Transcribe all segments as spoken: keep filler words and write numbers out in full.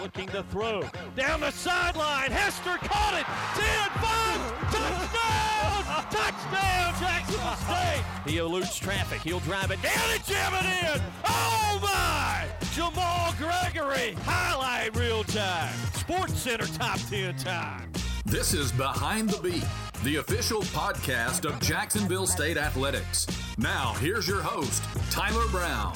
looking to throw. Down the sideline, Hester caught it! ten five, touchdown! Touchdown, Jacksonville State! He eludes traffic, he'll drive it down and jam it in! Oh my! Jamal Gregory, highlight reel time. Sports Center top ten time. This is Behind the Beat, the official podcast of Jacksonville State Athletics. Now, here's your host, Tyler Brown.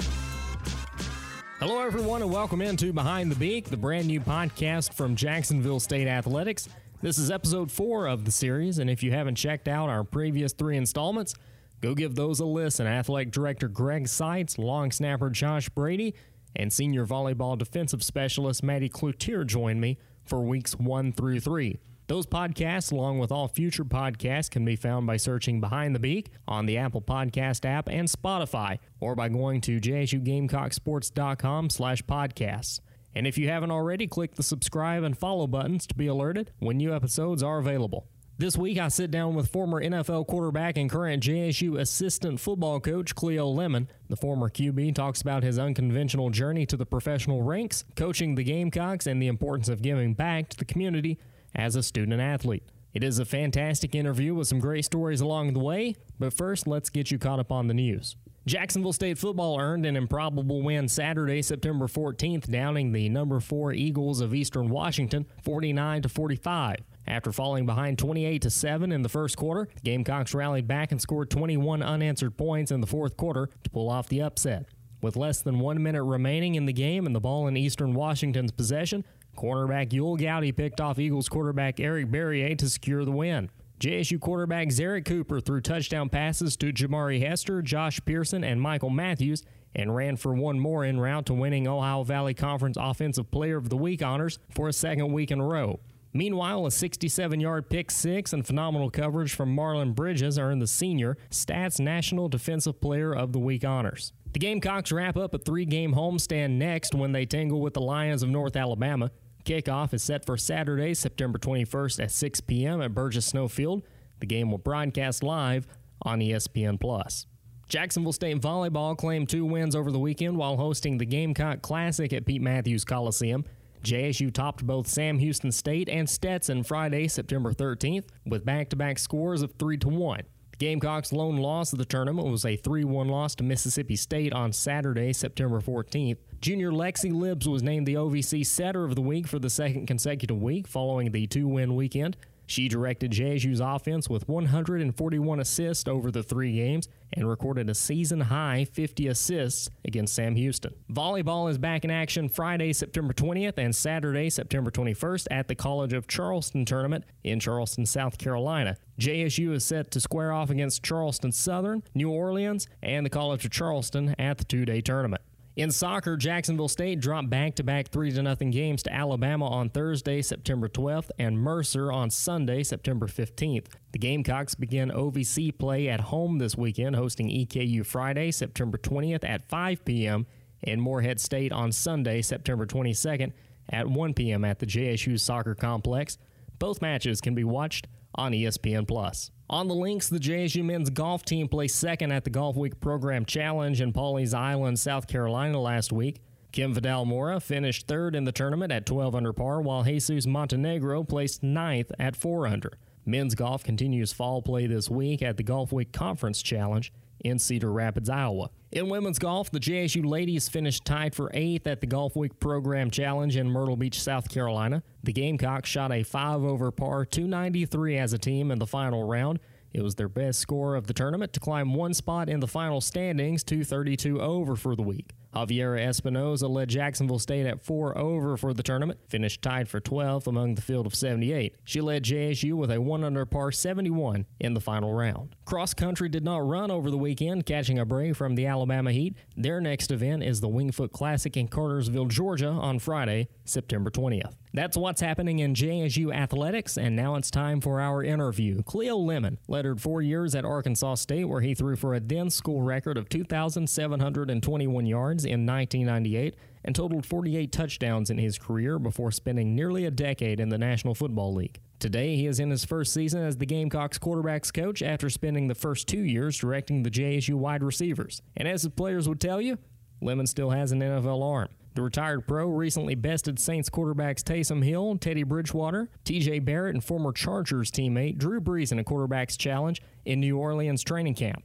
Hello, everyone, and welcome into Behind the Beat, the brand new podcast from Jacksonville State Athletics. This is episode four of the series, and if you haven't checked out our previous three installments, go give those a listen. Athletic Director Greg Seitz, long snapper Josh Brady, and senior volleyball defensive specialist Maddie Cloutier joined me for weeks one through three. Those podcasts, along with all future podcasts, can be found by searching Behind the Beak on the Apple Podcast app and Spotify, or by going to jsugamecocksports.com slash podcasts. And if you haven't already, click the subscribe and follow buttons to be alerted when new episodes are available. This week, I sit down with former N F L quarterback and current J S U assistant football coach Cleo Lemon. The former Q B talks about his unconventional journey to the professional ranks, coaching the Gamecocks, and the importance of giving back to the community as a student-athlete. It is a fantastic interview with some great stories along the way, but first, let's get you caught up on the news. Jacksonville State football earned an improbable win Saturday, September fourteenth, downing the number four Eagles of Eastern Washington forty-nine to forty-five. After falling behind twenty-eight to seven in the first quarter, the Gamecocks rallied back and scored twenty-one unanswered points in the fourth quarter to pull off the upset. With less than one minute remaining in the game and the ball in Eastern Washington's possession, cornerback Yul Gowdy picked off Eagles quarterback Eric Berrier to secure the win. J S U quarterback Zarek Cooper threw touchdown passes to Jamari Hester, Josh Pearson, and Michael Matthews, and ran for one more en route to winning Ohio Valley Conference Offensive Player of the Week honors for a second week in a row. Meanwhile, a sixty-seven-yard pick six and phenomenal coverage from Marlon Bridges earned the senior Stats National Defensive Player of the Week honors. The Gamecocks wrap up a three-game homestand next when they tangle with the Lions of North Alabama. Kickoff is set for Saturday, September twenty-first at six p.m. at Burgess Snowfield. The game will broadcast live on E S P N Plus. Jacksonville State volleyball claimed two wins over the weekend while hosting the Gamecock Classic at Pete Matthews Coliseum. J S U topped both Sam Houston State and Stetson Friday, September thirteenth, with back-to-back scores of three to one. The Gamecocks' lone loss of the tournament was a three one loss to Mississippi State on Saturday, September fourteenth. Junior Lexi Libbs was named the O V C Setter of the Week for the second consecutive week following the two-win weekend. She directed J S U's offense with one hundred forty-one assists over the three games and recorded a season-high fifty assists against Sam Houston. Volleyball is back in action Friday, September twentieth and Saturday, September twenty-first at the College of Charleston tournament in Charleston, South Carolina. J S U is set to square off against Charleston Southern, New Orleans, and the College of Charleston at the two-day tournament. In soccer, Jacksonville State dropped back-to-back three to nothing games to Alabama on Thursday, September twelfth, and Mercer on Sunday, September fifteenth. The Gamecocks begin O V C play at home this weekend, hosting E K U Friday, September twentieth at five p.m., and Morehead State on Sunday, September twenty-second at one p.m. at the J S U Soccer Complex. Both matches can be watched on E S P N Plus. On the links, the J S U men's golf team placed second at the Golf Week Program Challenge in Pawleys Island, South Carolina last week. Kim Vidal-Mora finished third in the tournament at twelve under par, while Jesus Montenegro placed ninth at four under. Men's golf continues fall play this week at the Golf Week Conference Challenge in Cedar Rapids, Iowa. In women's golf, the J S U ladies finished tied for eighth at the Golf Week Program Challenge in Myrtle Beach, South Carolina. The Gamecocks shot a five over par two ninety-three as a team in the final round. It was their best score of the tournament to climb one spot in the final standings to thirty-two over for the week. Javiera Espinoza led Jacksonville State at four over for the tournament, finished tied for twelfth among the field of seventy-eight. She led J S U with a one under par seventy-one in the final round. Cross country did not run over the weekend, catching a break from the Alabama heat. Their next event is the Wingfoot Classic in Cartersville, Georgia on Friday, September twentieth. That's what's happening in J S U athletics, and now it's time for our interview. Cleo Lemon lettered four years at Arkansas State, where he threw for a then school record of two thousand seven hundred twenty-one yards in nineteen ninety-eight and totaled forty-eight touchdowns in his career before spending nearly a decade in the National Football League. Today, he is in his first season as the Gamecocks quarterback's coach after spending the first two years directing the J S U wide receivers. And as his players would tell you, Lemon still has an N F L arm. The retired pro recently bested Saints quarterbacks Taysom Hill, Teddy Bridgewater, T J Barrett, and former Chargers teammate Drew Brees in a quarterback's challenge in New Orleans training camp.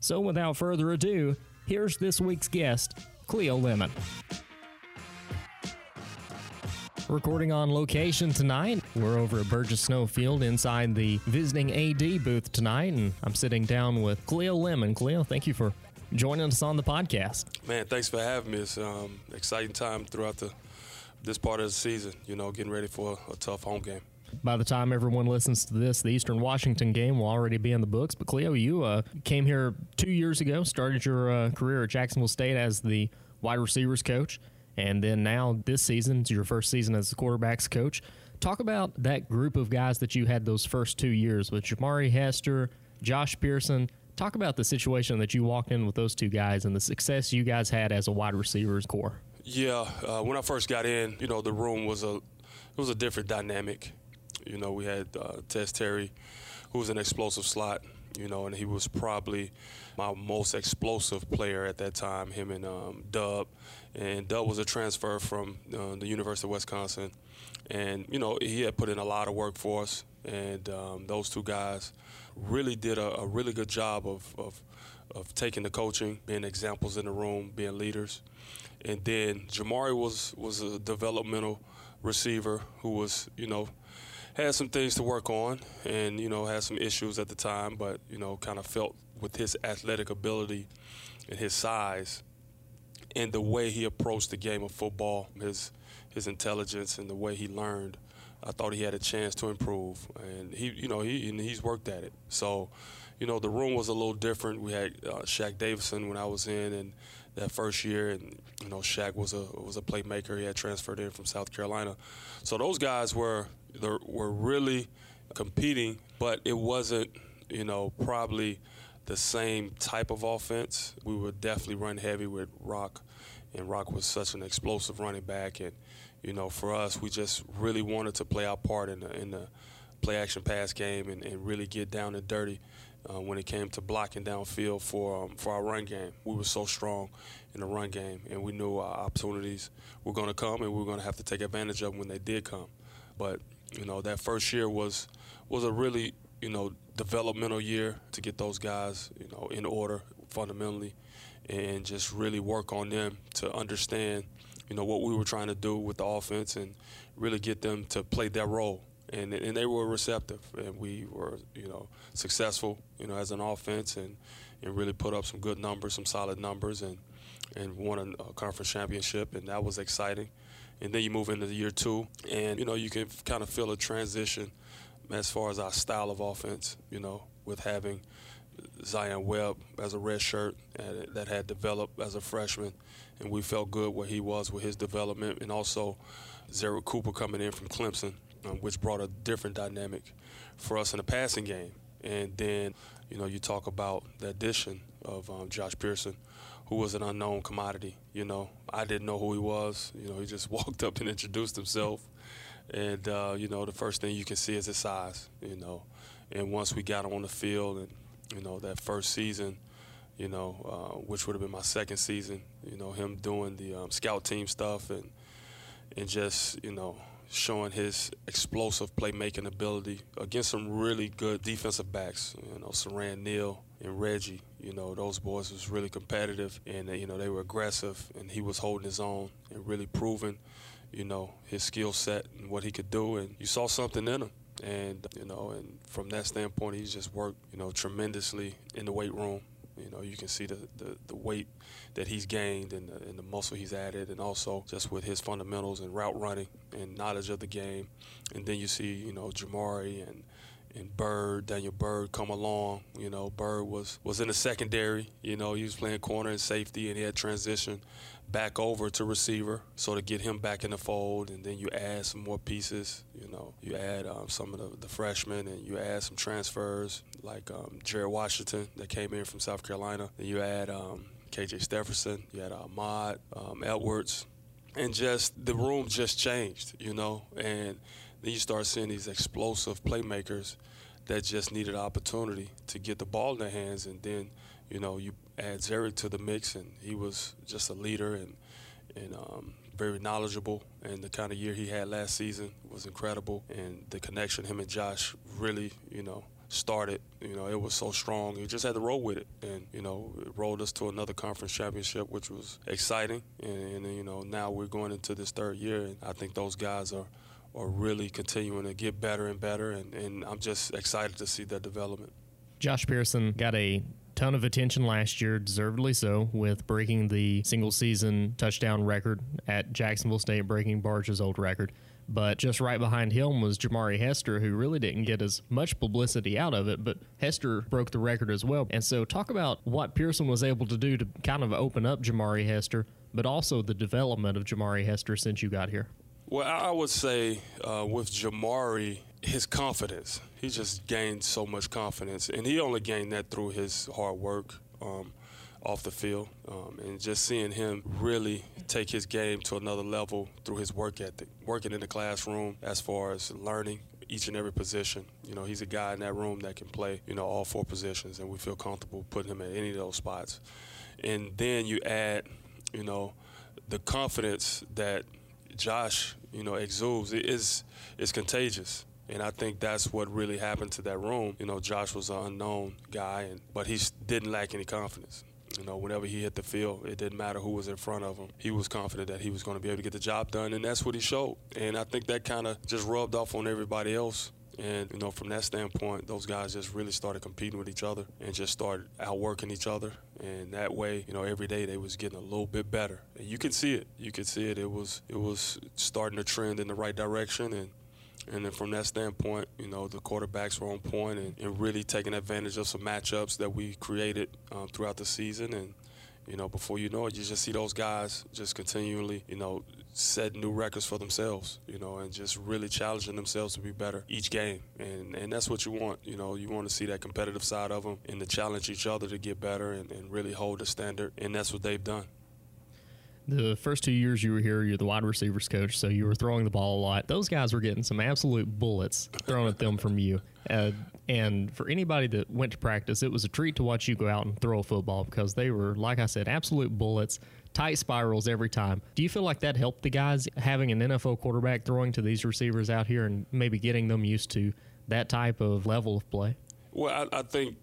So without further ado, here's this week's guest, Cleo Lemon. Recording on location tonight. We're over at Burgess Snowfield inside the visiting A D booth tonight, and I'm sitting down with Cleo Lemon. Cleo, thank you for joining us on the podcast. Man, thanks for having me. It's an um, exciting time throughout the this part of the season, you know, getting ready for a, a tough home game. By the time everyone listens to this, the Eastern Washington game will already be in the books. But, Cleo, you uh, came here two years ago, started your uh, career at Jacksonville State as the wide receivers coach. And then now this season, it's your first season as the quarterback's coach. Talk about that group of guys that you had those first two years with Jamari Hester, Josh Pearson. Talk about the situation that you walked in with those two guys and the success you guys had as a wide receivers core. Yeah, uh, when I first got in, you know, the room was a it was a different dynamic. You know, we had uh, Tess Terry, who was an explosive slot. You know, and he was probably my most explosive player at that time, him and um, Dub. And Dub was a transfer from uh, the University of Wisconsin. And, you know, he had put in a lot of work for us. And um, those two guys really did a, a really good job of, of of taking the coaching, being examples in the room, being leaders. And then Jamari was, was a developmental receiver who was, you know, had some things to work on and, you know, had some issues at the time, but, you know, kind of felt with his athletic ability and his size and the way he approached the game of football, his his intelligence and the way he learned, I thought he had a chance to improve. And, he, you know, he and he's worked at it. So, you know, the room was a little different. We had uh, Shaq Davidson when I was in and that first year, and, you know, Shaq was a was a playmaker. He had transferred in from South Carolina. So those guys were – They were really competing, but it wasn't, you know, probably the same type of offense. We would definitely run heavy with Rock, and Rock was such an explosive running back. And, you know, for us, we just really wanted to play our part in the, in the play-action pass game and, and really get down and dirty uh, when it came to blocking downfield for um, for our run game. We were so strong in the run game, and we knew our opportunities were going to come, and we were going to have to take advantage of them when they did come. But, you know, that first year was was a really, you know, developmental year to get those guys, you know, in order fundamentally and just really work on them to understand, you know, what we were trying to do with the offense and really get them to play their role. And and they were receptive, and we were, you know, successful, you know, as an offense and, and really put up some good numbers, some solid numbers, and, and won a conference championship, and that was exciting. And then you move into year two, and, you know, you can kind of feel a transition as far as our style of offense, you know, with having Zion Webb as a red shirt that had developed as a freshman, and we felt good where he was with his development, and also Zarek Cooper coming in from Clemson, um, which brought a different dynamic for us in the passing game. And then, you know, you talk about the addition of um, Josh Pearson, who was an unknown commodity. You know, I didn't know who he was. You know, he just walked up and introduced himself. And, uh, you know, the first thing you can see is his size, you know. And once we got him on the field and, you know, that first season, you know, uh, which would have been my second season, you know, him doing the um, scout team stuff and and just, you know, showing his explosive playmaking ability against some really good defensive backs, you know, Saran Neal and Reggie. You know, those boys was really competitive, and, you know, they were aggressive, and he was holding his own and really proving, you know, his skill set and what he could do, and you saw something in him. And, you know, and from that standpoint, he's just worked, you know, tremendously in the weight room. You know, you can see the, the, the weight that he's gained and the, and the muscle he's added, and also just with his fundamentals and route running and knowledge of the game. And then you see, you know, Jamari and, and Bird, Daniel Bird come along. You know, Bird was, was in the secondary. You know, he was playing corner and safety, and he had transitioned back over to receiver. So to get him back in the fold, and then you add some more pieces. You know, you add um, some of the, the freshmen, and you add some transfers like um, Jared Washington that came in from South Carolina. Then you add um, K J Stefferson, you had Ahmad, um, Edwards. And just the room just changed, you know, and then you start seeing these explosive playmakers that just needed opportunity to get the ball in their hands. And then, you know, you add Zarek to the mix, and he was just a leader and and um, very knowledgeable. And the kind of year he had last season was incredible. And the connection him and Josh really, you know, started, you know, it was so strong. You just had to roll with it. And, you know, it rolled us to another conference championship, which was exciting. And, and you know, now we're going into this third year, and I think those guys are, are really continuing to get better and better. And, and I'm just excited to see their development. Josh Pearson got a ton of attention last year, deservedly so, with breaking the single-season touchdown record at Jacksonville State, breaking Barge's old record. But just right behind him was Jamari Hester, who really didn't get as much publicity out of it, but Hester broke the record as well. And so talk about what Pearson was able to do to kind of open up Jamari Hester, but also the development of Jamari Hester since you got here. Well, I would say uh, with Jamari, his confidence. He just gained so much confidence, and he only gained that through his hard work um, off the field, um, and just seeing him really take his game to another level through his work ethic, working in the classroom as far as learning each and every position. You know, he's a guy in that room that can play, you know, all four positions, and we feel comfortable putting him at any of those spots. And then you add, you know, the confidence that Josh, you know, exudes. It is, it's contagious. And I think that's what really happened to that room. You know, Josh was an unknown guy, and but he didn't lack any confidence. You know, whenever he hit the field, it didn't matter who was in front of him. He was confident that he was going to be able to get the job done, and that's what he showed. And I think that kind of just rubbed off on everybody else. And, you know, from that standpoint, those guys just really started competing with each other and just started outworking each other. And that way, you know, every day they was getting a little bit better. And you could see it. You could see it. It was, it was starting to trend in the right direction, and And then from that standpoint, you know, the quarterbacks were on point and, and really taking advantage of some matchups that we created um, throughout the season. And, you know, before you know it, you just see those guys just continually, you know, setting new records for themselves, you know, and just really challenging themselves to be better each game. And, and that's what you want. You know, you want to see that competitive side of them and to challenge each other to get better and, and really hold the standard. And that's what they've done. The first two years you were here, you're the wide receivers coach, so you were throwing the ball a lot. Those guys were getting some absolute bullets thrown at them from you. Uh, and for anybody that went to practice, it was a treat to watch you go out and throw a football because they were, like I said, absolute bullets, tight spirals every time. Do you feel like that helped the guys, having an N F L quarterback throwing to these receivers out here and maybe getting them used to that type of level of play? Well, I, I think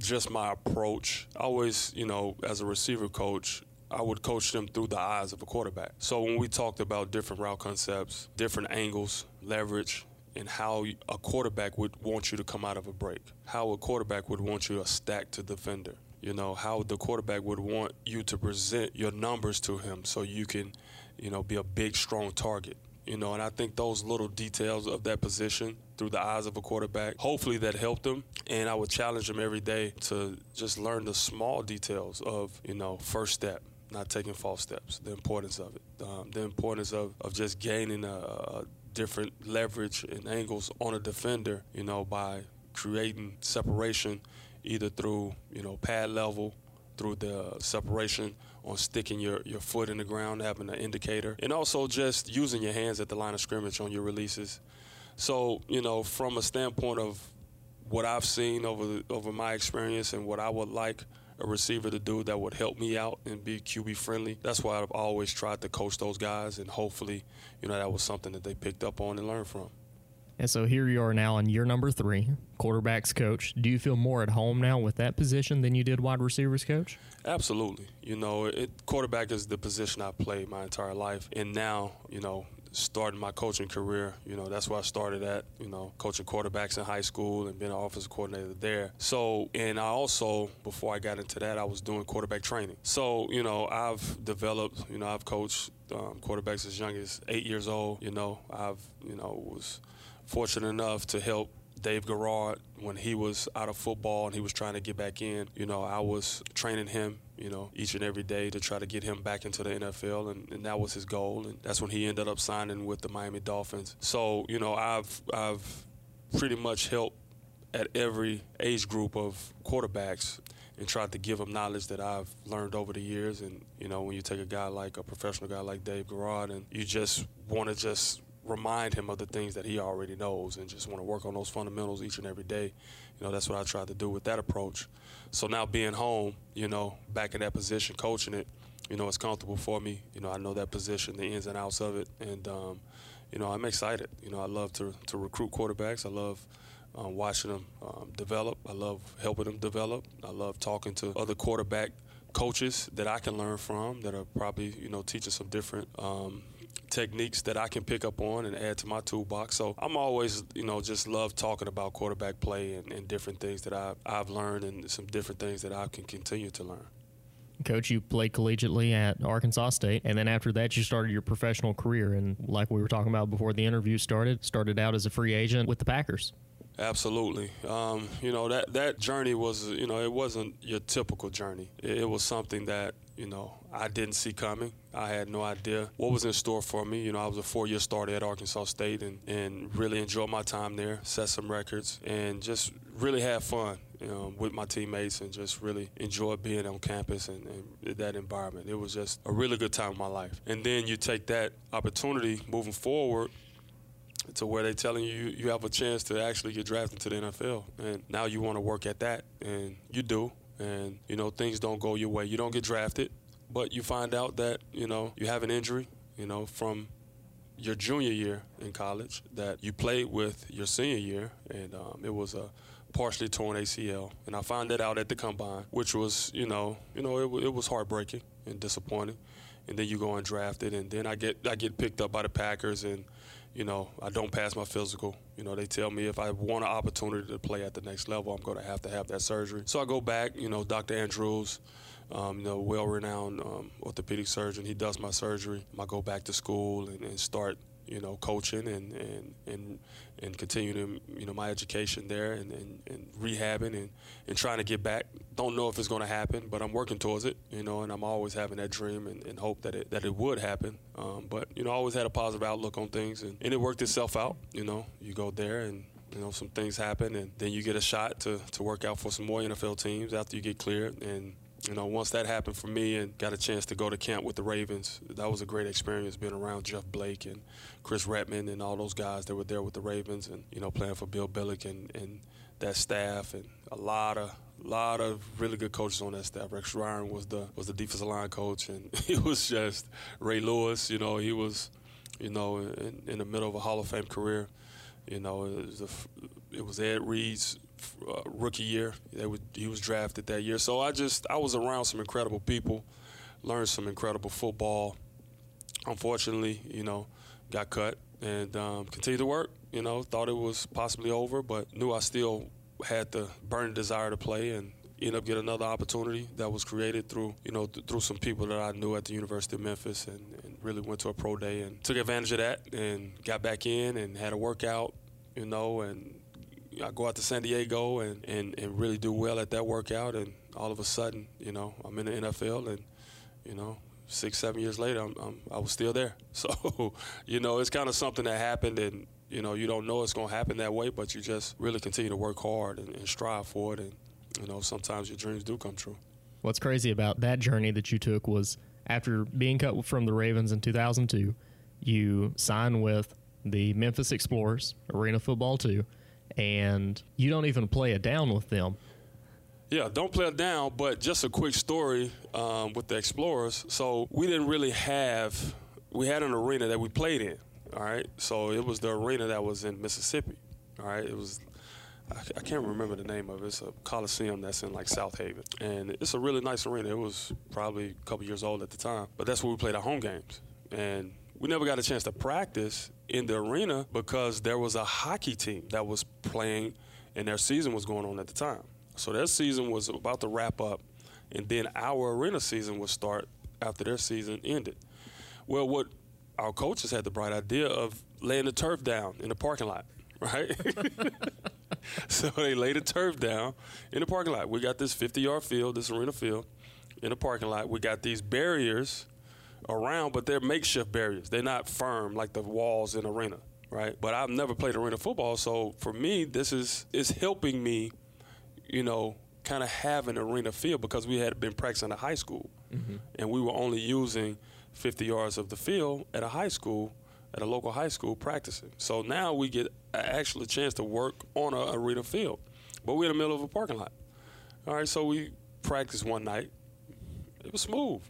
just my approach. I always, you know, as a receiver coach, I would coach them through the eyes of a quarterback. So when we talked about different route concepts, different angles, leverage, and how a quarterback would want you to come out of a break, how a quarterback would want you to stack to the defender, you know, how the quarterback would want you to present your numbers to him so you can, you know, be a big, strong target. You know, and I think those little details of that position through the eyes of a quarterback, hopefully that helped them. And I would challenge them every day to just learn the small details of, you know, first step, not taking false steps, the importance of it, um, the importance of, of just gaining a, a different leverage and angles on a defender, you know, by creating separation either through, you know, pad level, through the separation on sticking your, your foot in the ground, having an indicator, and also just using your hands at the line of scrimmage on your releases. So, you know, from a standpoint of what I've seen over, over my experience and what I would like a receiver to do that would help me out and be Q B friendly. That's why I've always tried to coach those guys, and hopefully, you know, that was something that they picked up on and learned from. And so here you are now in year number three, quarterbacks coach. Do you feel more at home now with that position than you did wide receivers coach? Absolutely. You know, it, quarterback is the position I played my entire life, and now, you know, starting my coaching career, you know, that's where I started at, you know, coaching quarterbacks in high school and being an offensive coordinator there. So, and I also, before I got into that, I was doing quarterback training. So, you know, I've developed, you know, I've coached um, quarterbacks as young as eight years old. You know, I've, you know, was fortunate enough to help Dave Garrard when he was out of football and he was trying to get back in. You know, I was training him, you know, each and every day to try to get him back into the N F L, and, and that was his goal, and that's when he ended up signing with the Miami Dolphins. So, you know, I've I've pretty much helped at every age group of quarterbacks and tried to give them knowledge that I've learned over the years. And, you know, when you take a guy like a professional guy like Dave Garrard, and you just want to just remind him of the things that he already knows and just want to work on those fundamentals each and every day. You know, that's what I tried to do with that approach. So now being home, you know, back in that position, coaching it, you know, it's comfortable for me. You know, I know that position, the ins and outs of it, and um, you know, I'm excited. You know, I love to to recruit quarterbacks. I love um, watching them um, develop. I love helping them develop. I love talking to other quarterback coaches that I can learn from, that are probably, you know, teaching some different um, techniques that I can pick up on and add to my toolbox. So I'm always, you know, just love talking about quarterback play and, and different things that I, I've learned and some different things that I can continue to learn. Coach, you played collegiately at Arkansas State, and then after that you started your professional career, and like we were talking about before the interview started, started out as a free agent with the Packers. Absolutely. Um, you know, that, that journey was, you know, it wasn't your typical journey. It, it was something that, you know, I didn't see coming. I had no idea what was in store for me. You know, I was a four-year starter at Arkansas State and, and really enjoyed my time there, set some records, and just really had fun, you know, with my teammates, and just really enjoyed being on campus and, and that environment. It was just a really good time of my life. And then you take that opportunity moving forward to where they're telling you you have a chance to actually get drafted to the N F L. And now you want to work at that, and you do. And, you know, things don't go your way. You don't get drafted, but you find out that, you know, you have an injury, you know, from your junior year in college that you played with your senior year, and um, it was a partially torn A C L. And I found that out at the Combine, which was, you know, you know, it, it was heartbreaking and disappointing. And then you go undrafted, and then I get I get picked up by the Packers, and, you know, I don't pass my physical. You know, they tell me if I want an opportunity to play at the next level, I'm going to have to have that surgery. So I go back, you know, Doctor Andrews, um, you know, well-renowned um, orthopedic surgeon, he does my surgery. I go back to school and, and start, you know, coaching and, and, and, and continuing, you know, my education there, and, and, and rehabbing and, and trying to get back. Don't know if it's going to happen, but I'm working towards it, you know, and I'm always having that dream and, and hope that it that it would happen. Um, but, you know, I always had a positive outlook on things, and, and it worked itself out, you know. You go there and, you know, some things happen, and then you get a shot to, to work out for some more N F L teams after you get cleared. And, you know, once that happened for me and got a chance to go to camp with the Ravens, that was a great experience, being around Jeff Blake and Chris Rettman and all those guys that were there with the Ravens, and, you know, playing for Bill Belichick and, and that staff, and a lot of lot of really good coaches on that staff. Rex Ryan was the was the defensive line coach, and it was just Ray Lewis. You know, he was, you know, in, in the middle of a Hall of Fame career. You know, it was, a, it was Ed Reed's uh, rookie year. They would, he was drafted that year. So I just, I was around some incredible people, learned some incredible football. Unfortunately, you know, got cut, and um, continued to work. You know, thought it was possibly over, but knew I still had the burning desire to play, and end up getting another opportunity that was created through, you know, th- through some people that I knew at the University of Memphis, and, and really went to a pro day and took advantage of that, and got back in and had a workout, you know, and I go out to San Diego and, and, and really do well at that workout, and all of a sudden, you know, I'm in the N F L, and, you know, six, seven years later, I'm, I'm, I was still there. So, you know, it's kind of something that happened, and, you know, you don't know it's going to happen that way, but you just really continue to work hard and, and strive for it, and, you know, sometimes your dreams do come true. What's crazy about that journey that you took was after being cut from the Ravens in two thousand two, you signed with the Memphis Explorers, Arena Football two, and you don't even play a down with them. Yeah, don't play a down, but just a quick story um, with the Explorers. So we didn't really have – we had an arena that we played in, all right? So it was the arena that was in Mississippi, all right? It was – I can't remember the name of it. It's a Coliseum that's in, like, South Haven. And it's a really nice arena. It was probably a couple years old at the time. But that's where we played our home games. And we never got a chance to practice in the arena because there was a hockey team that was playing, and their season was going on at the time. So their season was about to wrap up, and then our arena season would start after their season ended. Well, what our coaches had the bright idea of laying the turf down in the parking lot, right? So they laid the turf down in the parking lot. We got this fifty-yard field, this arena field, in the parking lot. We got these barriers around, but they're makeshift barriers. They're not firm like the walls in arena, right? But I've never played arena football, so for me, this is is helping me, you know, kind of have an arena field because we had been practicing at high school, mm-hmm. and we were only using fifty yards of the field at a high school, at a local high school practicing. So now we get an actual chance to work on an arena field, but we're in the middle of a parking lot. All right, so we practiced one night. It was smooth.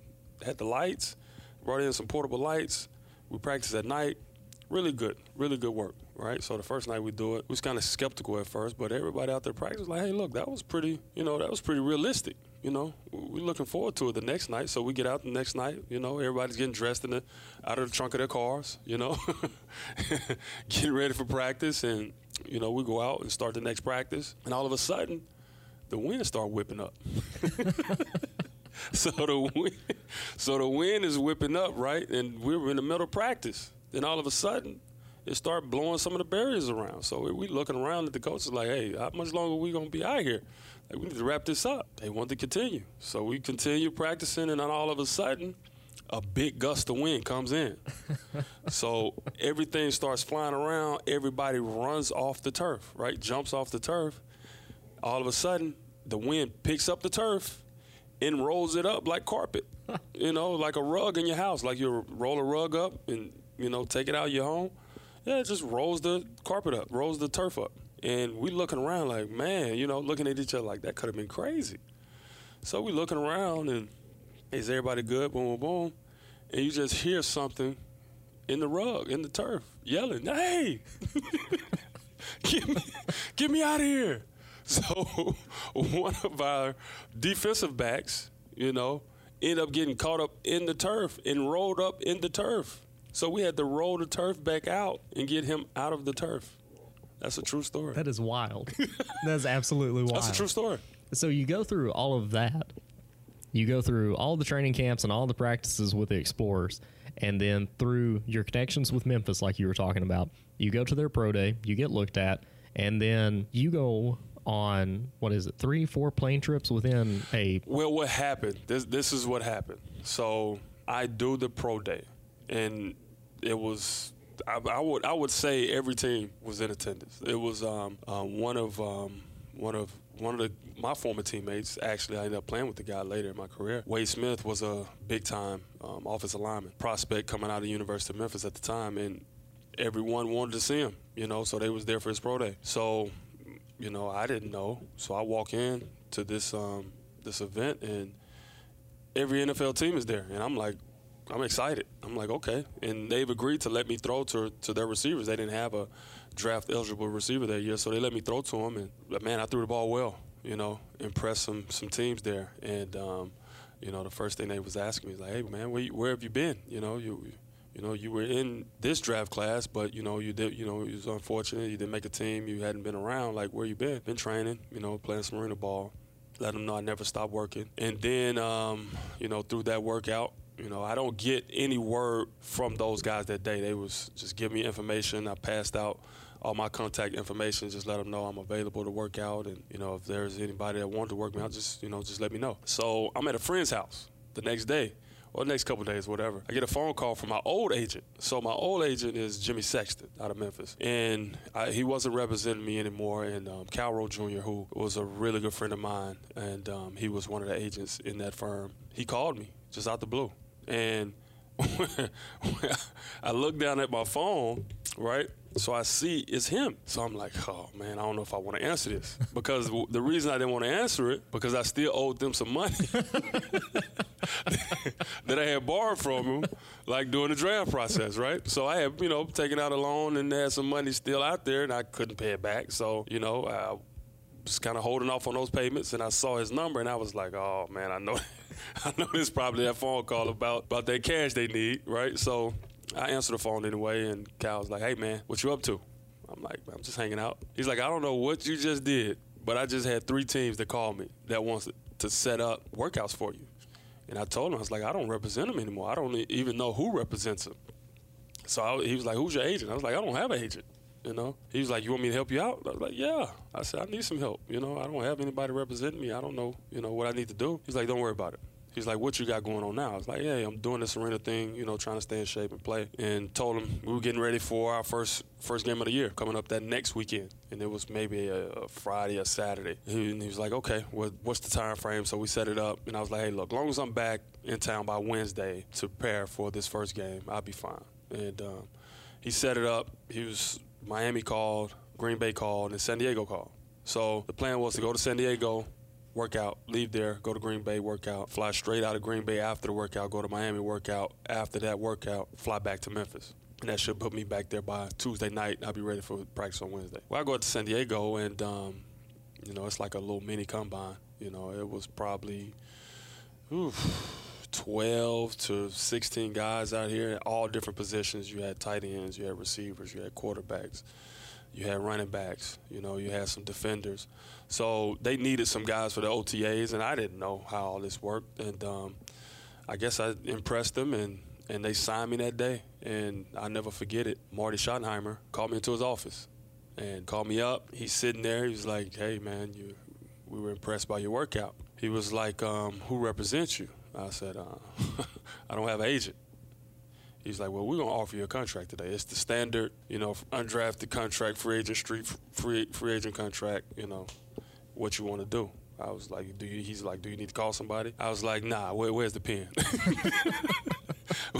had the lights, brought in some portable lights. We practiced at night. Really good, really good work, right? So the first night we do it, we was kind of skeptical at first, but everybody out there practiced like, hey, look, that was pretty, you know, that was pretty realistic. You know, we're looking forward to it the next night. So we get out the next night, you know, everybody's getting dressed in the, out of the trunk of their cars, you know, getting ready for practice. And, you know, we go out and start the next practice. And all of a sudden, the wind start whipping up. so the wind, so the wind is whipping up, right? And we were in the middle of practice. Then all of a sudden, it started blowing some of the barriers around. So we looking around at the coaches like, hey, how much longer are we going to be out here? Like, we need to wrap this up. They want to continue. So we continue practicing, and then all of a sudden, a big gust of wind comes in. So everything starts flying around. Everybody runs off the turf, right, jumps off the turf. All of a sudden, the wind picks up the turf and rolls it up like carpet, you know, like a rug in your house. Like you roll a rug up and, you know, take it out of your home. Yeah, it just rolls the carpet up, rolls the turf up. And we looking around like, man, you know, looking at each other like that could have been crazy. So we looking around and is everybody good? Boom, boom, boom. And you just hear something in the rug, in the turf, yelling, hey, get me, get me out of here. So one of our defensive backs, you know, ended up getting caught up in the turf and rolled up in the turf. So we had to roll the turf back out and get him out of the turf. That's a true story. That is wild. That is absolutely wild. That's a true story. So you go through all of that. You go through all the training camps and all the practices with the Explorers, and then through your connections with Memphis, like you were talking about, you go to their pro day, you get looked at, and then you go on, what is it, three, four plane trips within a... Well, what happened? This, this is what happened. So I do the pro day, and... It was, I, I would, I would say every team was in attendance. It was um, um, one of, um, one of, one of the, my former teammates. Actually, I ended up playing with the guy later in my career. Wade Smith was a big-time um, offensive lineman prospect coming out of the University of Memphis at the time, and everyone wanted to see him. You know, so they was there for his pro day. So, you know, I didn't know. So I walk in to this, um, this event, and every N F L team is there, and I'm like. I'm excited. I'm like, okay. And they've agreed to let me throw to to their receivers. They didn't have a draft-eligible receiver that year, so they let me throw to them. And, man, I threw the ball well, you know, impressed some, some teams there. And, um, you know, the first thing they was asking me is like, hey, man, where, where have you been? You know, you you know, you were in this draft class, but, you know, you did, you know, it was unfortunate. You didn't make a team. You hadn't been around. Like, where you been? Been training, you know, playing some arena ball. Let them know I never stopped working. And then, um, you know, through that workout, you know, I don't get any word from those guys that day. They was just give me information. I passed out all my contact information, just let them know I'm available to work out. And, you know, if there's anybody that wanted to work me out, just, you know, just let me know. So I'm at a friend's house the next day or the next couple of days, whatever. I get a phone call from my old agent. So my old agent is Jimmy Sexton out of Memphis. And I, he wasn't representing me anymore. And um, Cal Rowe Junior, who was a really good friend of mine, and um, he was one of the agents in that firm, he called me just out the blue. And I look down at my phone, right? So I see it's him. So I'm like, oh, man, I don't know if I want to answer this. Because the reason I didn't want to answer it, because I still owed them some money that I had borrowed from them, like during the draft process, right? So I had, you know, taken out a loan and had some money still out there, and I couldn't pay it back. So, you know, I was kind of holding off on those payments, and I saw his number, and I was like, oh, man, I know I know there's probably a phone call about, about that cash they need, right? So I answered the phone anyway, and Kyle's like, hey, man, what you up to? I'm like, I'm just hanging out. He's like, I don't know what you just did, but I just had three teams that called me that wants to set up workouts for you. And I told him, I was like, I don't represent them anymore. I don't even know who represents them. So I, he was like, who's your agent? I was like, I don't have an agent. You know, he was like, you want me to help you out? I was like, yeah. I said, I need some help. You know, I don't have anybody representing me. I don't know, you know, what I need to do. He's like, don't worry about it. He's like, what you got going on now? I was like, yeah, I'm doing this arena thing, you know, trying to stay in shape and play. And told him we were getting ready for our first first game of the year, coming up that next weekend. And it was maybe a, a Friday or Saturday. He, and he was like, okay, well, what's the time frame? So we set it up. And I was like, hey, look, as long as I'm back in town by Wednesday to prepare for this first game, I'll be fine. And um, he set it up. He was... Miami called, Green Bay called, and San Diego called. So the plan was to go to San Diego, workout, leave there, go to Green Bay, workout, fly straight out of Green Bay after the workout, go to Miami, workout, after that workout, fly back to Memphis. And that should put me back there by Tuesday night, and I'll be ready for practice on Wednesday. Well, I go to San Diego, and, um, you know, it's like a little mini combine. You know, it was probably oof, twelve to sixteen guys out here, all different positions. You had tight ends, you had receivers, you had quarterbacks, you had running backs, you know, you had some defenders. So they needed some guys for the O T As, and I didn't know how all this worked. And um, I guess I impressed them, and, and they signed me that day. And I'll never forget it. Marty Schottenheimer called me into his office and called me up. He's sitting there. He was like, hey, man, you, we were impressed by your workout. He was like, um, who represents you? I said, uh, I don't have an agent. He's like, well, we're going to offer you a contract today. It's the standard, you know, undrafted contract, free agent, street free, free agent contract, you know, what you want to do. I was like, do you, he's like, do you need to call somebody? I was like, nah, where, where's the pen?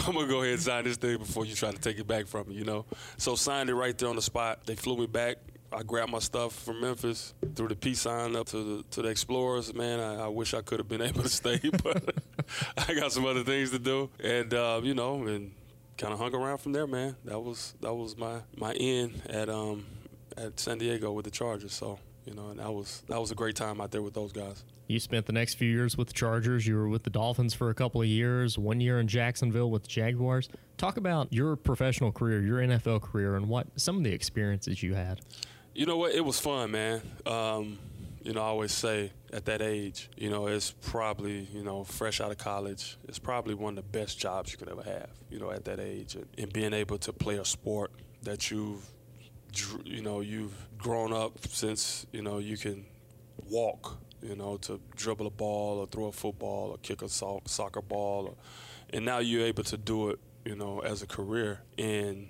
I'm going to go ahead and sign this thing before you try to take it back from me, you know. So signed it right there on the spot. They flew me back. I grabbed my stuff from Memphis, threw the peace sign up to the, to the Explorers. Man, I, I wish I could have been able to stay, but I got some other things to do. And, uh, you know, and kind of hung around from there, man. That was that was my my end at um at San Diego with the Chargers. So you know, and that was that was a great time out there with those guys. You spent the next few years with the Chargers. You were with the Dolphins for a couple of years. One year in Jacksonville with the Jaguars. Talk about your professional career, your N F L career, and what some of the experiences you had. You know what? It was fun, man. Um, you know, I always say at that age, you know, it's probably, you know, fresh out of college, it's probably one of the best jobs you could ever have, you know, at that age. And, and being able to play a sport that you've, you know, you've grown up since, you know, you can walk, you know, to dribble a ball or throw a football or kick a so- soccer ball. Or, and now you're able to do it, you know, as a career. And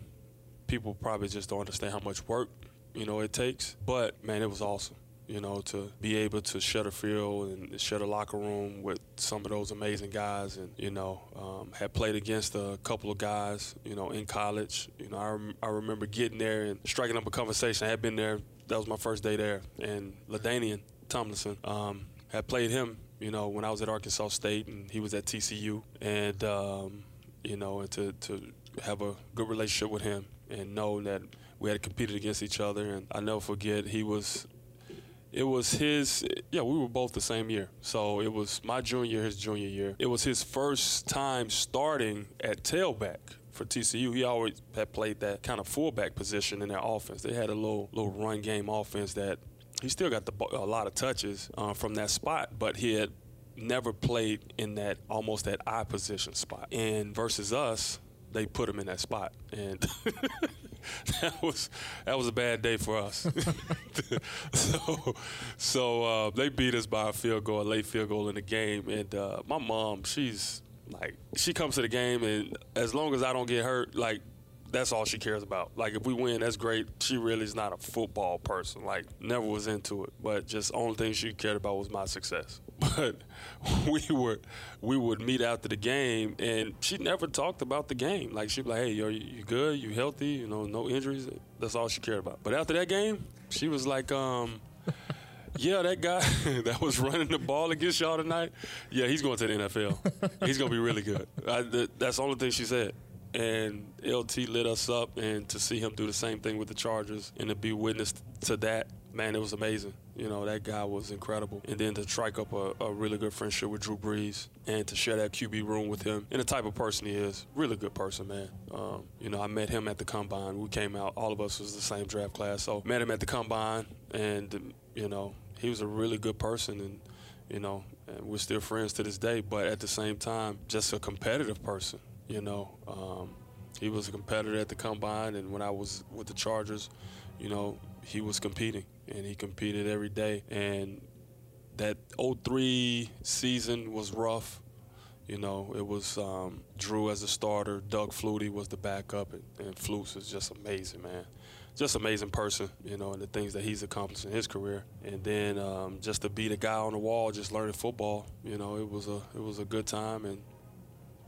people probably just don't understand how much work, you know, it takes. But, man, it was awesome. You know, to be able to share a field and share a locker room with some of those amazing guys, and you know, um, had played against a couple of guys, you know, in college. You know, I, rem- I remember getting there and striking up a conversation. I had been there; that was my first day there. And LaDainian Tomlinson, um, had played him, you know, when I was at Arkansas State, and he was at T C U, and um, you know, and to to have a good relationship with him, and know that we had competed against each other, and I never forget he was. It was his, yeah, we were both the same year. So it was my junior, his junior year. It was his first time starting at tailback for T C U. He always had played that kind of fullback position in their offense. They had a little little run game offense that he still got the, a lot of touches uh, from that spot, but he had never played in that, almost that eye position spot. And versus us, they put him in that spot, and that was that was a bad day for us. so so uh, they beat us by a field goal, a late field goal in the game. And uh, my mom, she's like, she comes to the game, and as long as I don't get hurt, like, that's all she cares about. Like, if we win, that's great. She really is not a football person. Like, never was into it. But just the only thing she cared about was my success. But we were, we would meet after the game, and she never talked about the game. Like, she'd be like, hey, yo, you good? You healthy? You know, no injuries? That's all she cared about. But after that game, she was like, um, yeah, that guy that was running the ball against y'all tonight, yeah, he's going to the N F L. He's going to be really good. I, th- that's the only thing she said. And L T lit us up, and to see him do the same thing with the Chargers and to be witness to that, man, it was amazing. You know, that guy was incredible. And then to strike up a, a really good friendship with Drew Brees and to share that Q B room with him and the type of person he is, really good person, man. Um, you know, I met him at the Combine. We came out, all of us was the same draft class. So met him at the Combine, and, you know, he was a really good person, and, you know, and we're still friends to this day. But at the same time, just a competitive person. You know, um, he was a competitor at the Combine, and when I was with the Chargers, you know, he was competing, and he competed every day. And that oh three season was rough. You know, it was um, Drew as a starter, Doug Flutie was the backup, and, and Flus is just amazing, man. Just amazing person, you know, and the things that he's accomplished in his career. And then um, just to be the guy on the wall, just learning football, you know, it was a it was a good time. And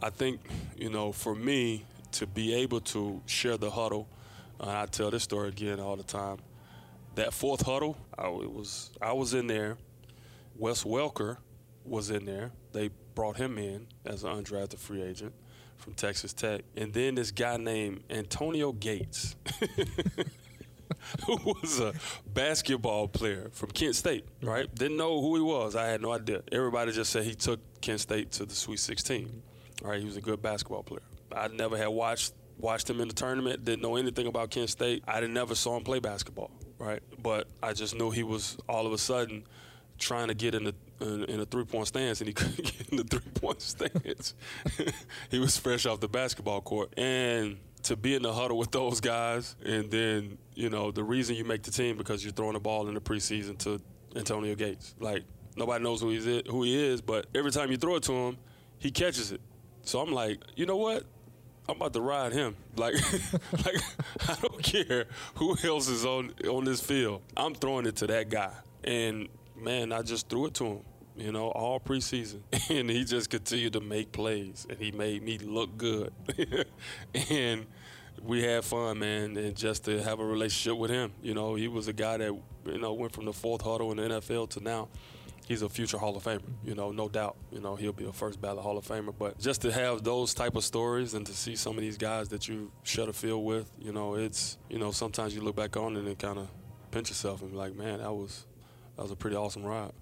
I think, you know, for me to be able to share the huddle, and I tell this story again all the time, that fourth huddle, I was I was in there, Wes Welker was in there. They brought him in as an undrafted free agent from Texas Tech. And then this guy named Antonio Gates, who was a basketball player from Kent State, right? Didn't know who he was. I had no idea. Everybody just said he took Kent State to the Sweet sixteen. All right, he was a good basketball player. I never had watched watched him in the tournament, didn't know anything about Kent State. I didn't never saw him play basketball, right? But I just knew he was all of a sudden trying to get in the in a three-point stance, and he couldn't get in the three-point stance. He was fresh off the basketball court. And to be in the huddle with those guys, and then, you know, the reason you make the team because you're throwing the ball in the preseason to Antonio Gates. Like, nobody knows who, he's, who he is, but every time you throw it to him, he catches it. So I'm like, you know what? I'm about to ride him. Like, like I don't care who else is on, on this field. I'm throwing it to that guy. And, man, I just threw it to him, you know, all preseason. And he just continued to make plays, and he made me look good. And we had fun, man, and just to have a relationship with him. You know, he was a guy that, you know, went from the fourth huddle in the N F L to now. He's a future Hall of Famer, you know, no doubt. You know, he'll be a first ballot Hall of Famer. But just to have those type of stories and to see some of these guys that you share a field with, you know, it's, you know, sometimes you look back on it and kind of pinch yourself and be like, man, that was that was a pretty awesome ride.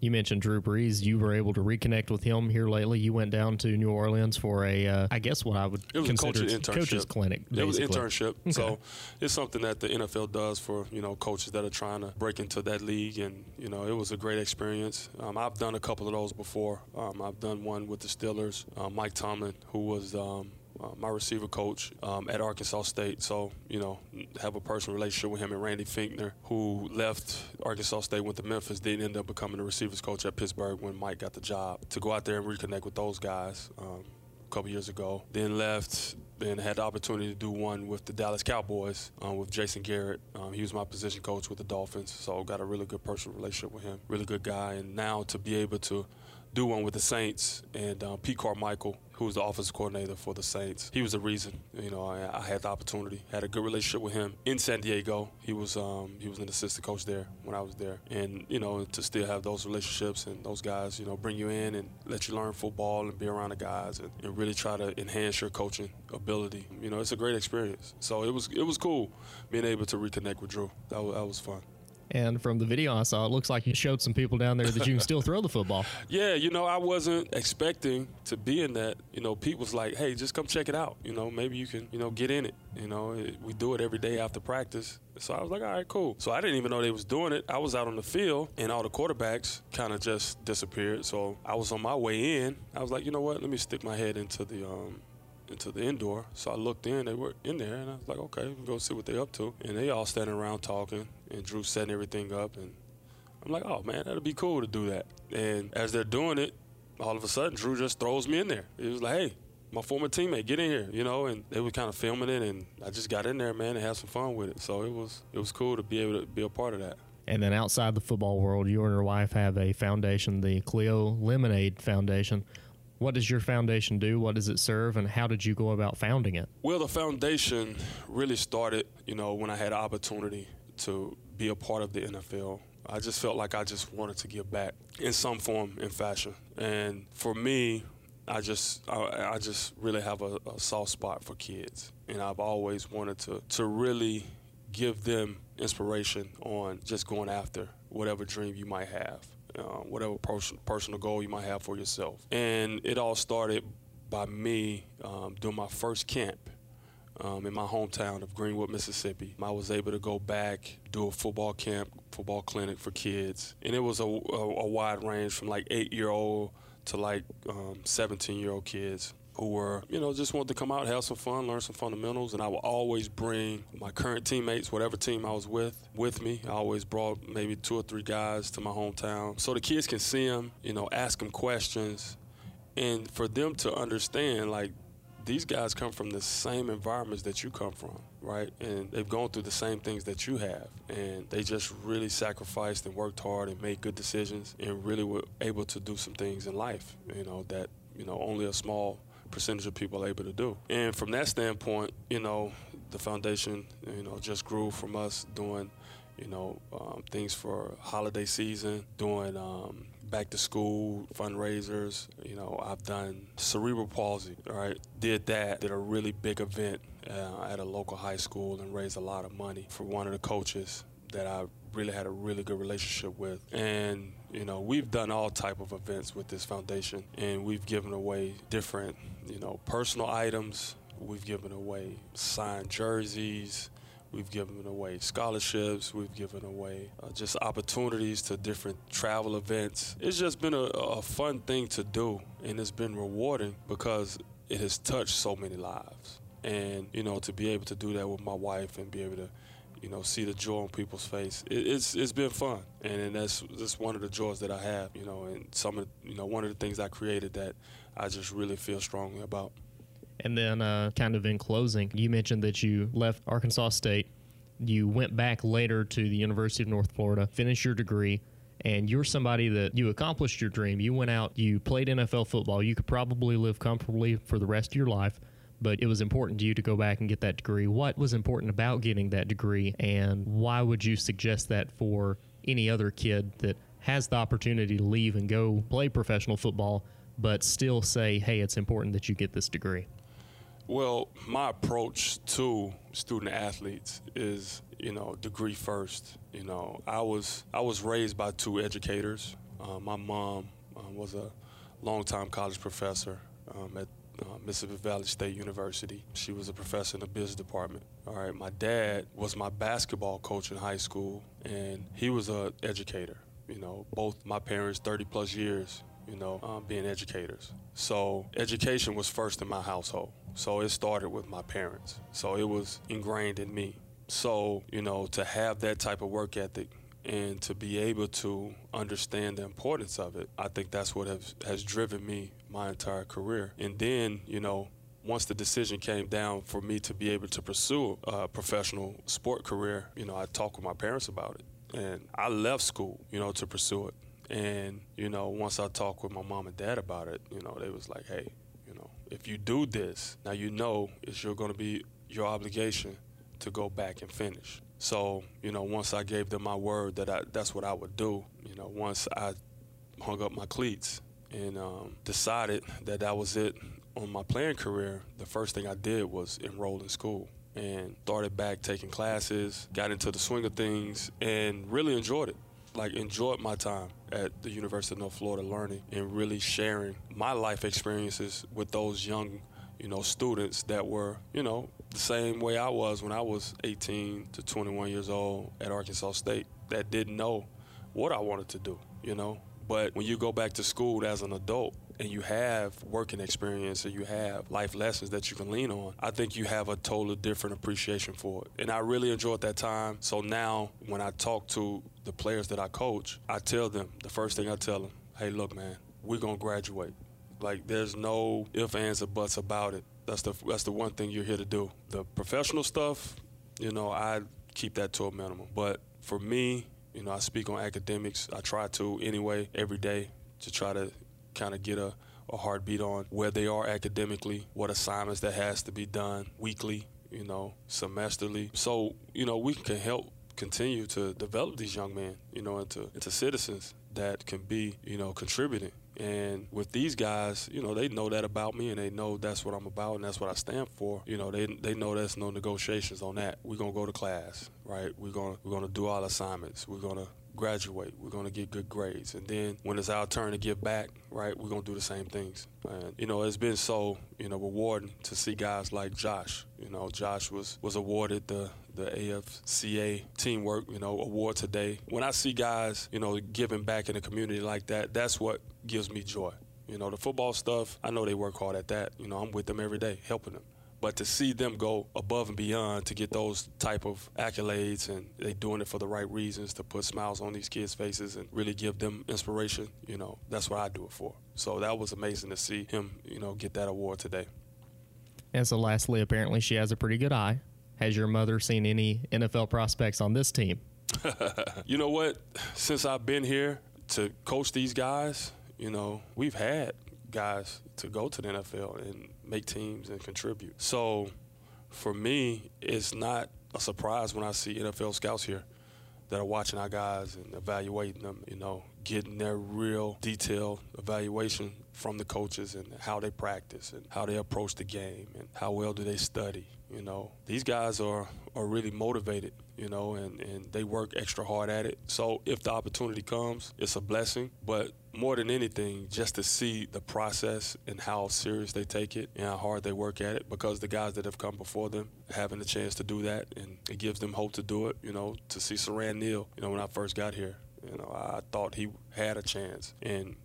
You mentioned Drew Brees. You were able to reconnect with him here lately. You went down to New Orleans for a, uh, I guess what I would it was consider a coach's clinic. Basically. It was an internship. Okay. So it's something that the N F L does for, you know, coaches that are trying to break into that league. And, you know, it was a great experience. Um, I've done a couple of those before. Um, I've done one with the Steelers, uh, Mike Tomlin, who was um, uh, my receiver coach um, at Arkansas State. So, you know, have a personal relationship with him and Randy Finkner, who left Arkansas State, went to Memphis, then ended up becoming a receiver coach at Pittsburgh when Mike got the job, to go out there and reconnect with those guys um, a couple years ago. Then left and had the opportunity to do one with the Dallas Cowboys um, with Jason Garrett. Um, he was my position coach with the Dolphins, so got a really good personal relationship with him. Really good guy. And now to be able to do one with the Saints and um, Pete Carmichael, who was the offensive coordinator for the Saints. He was the reason, you know, I, I had the opportunity. Had a good relationship with him in San Diego. He was um, he was an assistant coach there when I was there. And, you know, to still have those relationships and those guys, you know, bring you in and let you learn football and be around the guys and, and really try to enhance your coaching ability. You know, it's a great experience. So it was it was cool being able to reconnect with Drew. That was, that was fun. And from the video I saw, it looks like you showed some people down there that you can still throw the football. Yeah, you know, I wasn't expecting to be in that. You know, Pete was like, hey, just come check it out. You know, maybe you can, you know, get in it. You know, it, we do it every day after practice. So I was like, all right, cool. So I didn't even know they was doing it. I was out on the field, and all the quarterbacks kind of just disappeared. So I was on my way in. I was like, you know what, let me stick my head into the um, – into the indoor. So I looked in, they were in there, and I was like, okay, we can go see what they're up to. And they all standing around talking, and Drew setting everything up, and I'm like, oh man, that'd be cool to do that. And as they're doing it, all of a sudden, Drew just throws me in there. It was like, hey, my former teammate, get in here, you know, and they were kind of filming it, and I just got in there, man, and had some fun with it. So it was, it was cool to be able to be a part of that. And then outside the football world, you and your wife have a foundation, the Cleo Lemonade Foundation. What does your foundation do? What does it serve? And how did you go about founding it? Well, the foundation really started, you know, when I had an opportunity to be a part of the N F L. I just felt like I just wanted to give back in some form and fashion. And for me, I just I, I just really have a, a soft spot for kids. And I've always wanted to, to really give them inspiration on just going after whatever dream you might have. Uh, whatever pers- personal goal you might have for yourself. And it all started by me um, doing my first camp um, in my hometown of Greenwood, Mississippi. I was able to go back, do a football camp, football clinic for kids. And it was a, a, a wide range from like eight-year-old to like um, seventeen-year-old kids who were, you know, just wanted to come out, have some fun, learn some fundamentals. And I would always bring my current teammates, whatever team I was with, with me. I always brought maybe two or three guys to my hometown so the kids can see them, you know, ask them questions. And for them to understand, like, these guys come from the same environments that you come from, right? And they've gone through the same things that you have. And they just really sacrificed and worked hard and made good decisions and really were able to do some things in life, you know, that, you know, only a small percentage of people are able to do. And from that standpoint, you know, the foundation, you know, just grew from us doing, you know, um, things for holiday season, doing um, back to school, fundraisers. You know, I've done cerebral palsy, all right? Did that, did a really big event uh, at a local high school and raised a lot of money for one of the coaches that I really had a really good relationship with. And, you know, we've done all type of events with this foundation, and we've given away different, you know, personal items. We've given away signed jerseys. We've given away scholarships. We've given away uh, just opportunities to different travel events. It's just been a, a fun thing to do, and it's been rewarding because it has touched so many lives. And, you know, to be able to do that with my wife and be able to, you know, see the joy on people's face. It, it's it's been fun, and, and that's that's one of the joys that I have, you know, and some of, you know, one of the things I created that I just really feel strongly about. And then uh, kind of in closing, you mentioned that you left Arkansas State. You went back later to the University of North Florida, finished your degree, and you're somebody that you accomplished your dream. You went out, you played N F L football. You could probably live comfortably for the rest of your life, but it was important to you to go back and get that degree. What was important about getting that degree, and why would you suggest that for any other kid that has the opportunity to leave and go play professional football, but still say, hey, it's important that you get this degree? Well, my approach to student athletes is, you know, degree first. You know, I was I was raised by two educators. Uh, my mom um, was a longtime college professor um, at Uh, Mississippi Valley State University. She was a professor in the business department. All right, my dad was my basketball coach in high school, and he was an educator. You know, both my parents, thirty plus years, you know, um, being educators. So education was first in my household. So it started with my parents. So it was ingrained in me. So, you know, to have that type of work ethic and to be able to understand the importance of it, I think that's what has, has driven me my entire career. And then, you know, once the decision came down for me to be able to pursue a professional sport career, you know, I talked with my parents about it. And I left school, you know, to pursue it. And, you know, once I talked with my mom and dad about it, you know, they was like, hey, you know, if you do this, now you know it's you're going to be your obligation to go back and finish. So, you know, once I gave them my word that I, that's what I would do, you know, once I hung up my cleats and um, decided that that was it on my playing career, the first thing I did was enroll in school and started back taking classes, got into the swing of things, and really enjoyed it. Like, enjoyed my time at the University of North Florida learning and really sharing my life experiences with those young, you know, students that were, you know, the same way I was when I was eighteen to twenty-one years old at Arkansas State, that didn't know what I wanted to do, you know. But when you go back to school as an adult and you have working experience and you have life lessons that you can lean on, I think you have a totally different appreciation for it. And I really enjoyed that time. So now when I talk to the players that I coach, I tell them, the first thing I tell them, hey, look, man, we're going to graduate. Like, there's no ifs, ands, or buts about it. That's the that's the one thing you're here to do. The professional stuff, you know, I keep that to a minimum. But for me, you know, I speak on academics. I try to anyway every day to try to kind of get a, a heartbeat on where they are academically, what assignments that has to be done weekly, you know, semesterly. So, you know, we can help continue to develop these young men, you know, into, into citizens that can be, you know, contributing. And with these guys, you know, they know that about me, and they know that's what I'm about and that's what I stand for. You know, they they know there's no negotiations on that. We're gonna go to class, right? We're gonna we're gonna do our assignments. We're gonna graduate. We're gonna get good grades, and then when it's our turn to give back, right? We're gonna do the same things. And you know, it's been so you know rewarding to see guys like Josh. You know, Josh was was awarded the the A F C A Teamwork, you know, award today. When I see guys, you know, giving back in the community like that, that's what gives me joy. You know, the football stuff, I know they work hard at that. You know, I'm with them every day, helping them. But to see them go above and beyond to get those type of accolades, and they doing it for the right reasons to put smiles on these kids' faces and really give them inspiration, you know, that's what I do it for. So that was amazing to see him, you know, get that award today. And so lastly, apparently she has a pretty good eye. Has your mother seen any N F L prospects on this team? You know what? Since I've been here to coach these guys, you know, we've had guys to go to the N F L and make teams and contribute. So for me, it's not a surprise when I see N F L scouts here. that are watching our guys and evaluating them, you know, getting their real detailed evaluation from the coaches and how they practice and how they approach the game and how well do they study. You know, these guys are, are really motivated, you know, and, and they work extra hard at it. So if the opportunity comes, it's a blessing. But more than anything, just to see the process and how serious they take it and how hard they work at it, because the guys that have come before them having the chance to do that, and it gives them hope to do it, you know, to see Saran Neal. You know, when I first got here, you know, I thought he had a chance and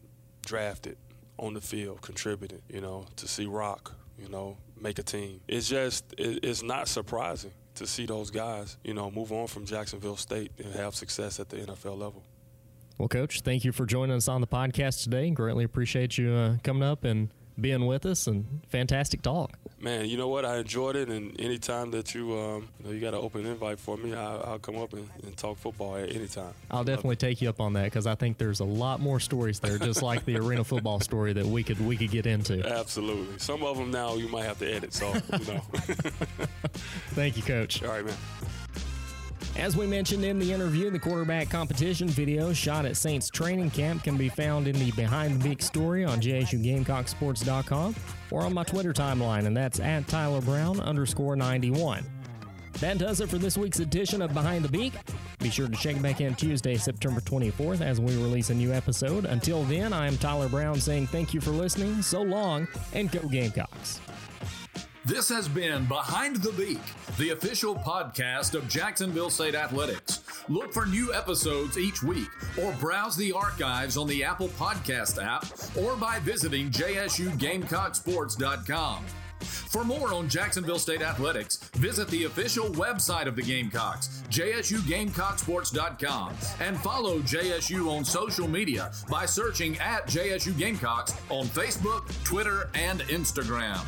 drafted on the field, contributed, you know, to see Rock, you know, make a team. It's just, it's not surprising to see those guys, you know, move on from Jacksonville State and have success at the N F L level. Well, Coach, thank you for joining us on the podcast today. Greatly appreciate you uh, coming up and being with us, and fantastic talk. Man, you know what? I enjoyed it, and any time that you, um, you know, you got an open invite for me, I, I'll come up and, and talk football at any time. I'll definitely take you up on that, because I think there's a lot more stories there, just like the arena football story that we could we could get into. Absolutely. Some of them now you might have to edit, so, you know. Thank you, Coach. All right, man. As we mentioned in the interview, the quarterback competition video shot at Saints training camp can be found in the Behind the Beak story on J S U Gamecock Sports dot com or on my Twitter timeline, and that's at Tyler Brown underscore ninety-one. That does it for this week's edition of Behind the Beak. Be sure to check back in Tuesday, September twenty-fourth, as we release a new episode. Until then, I am Tyler Brown saying thank you for listening, so long, and go Gamecocks. This has been Behind the Beak, the official podcast of Jacksonville State Athletics. Look for new episodes each week, or browse the archives on the Apple Podcast app, or by visiting J S U Gamecock Sports dot com. For more on Jacksonville State Athletics, visit the official website of the Gamecocks, J S U Gamecock Sports dot com, and follow J S U on social media by searching at J S U Gamecocks on Facebook, Twitter, and Instagram.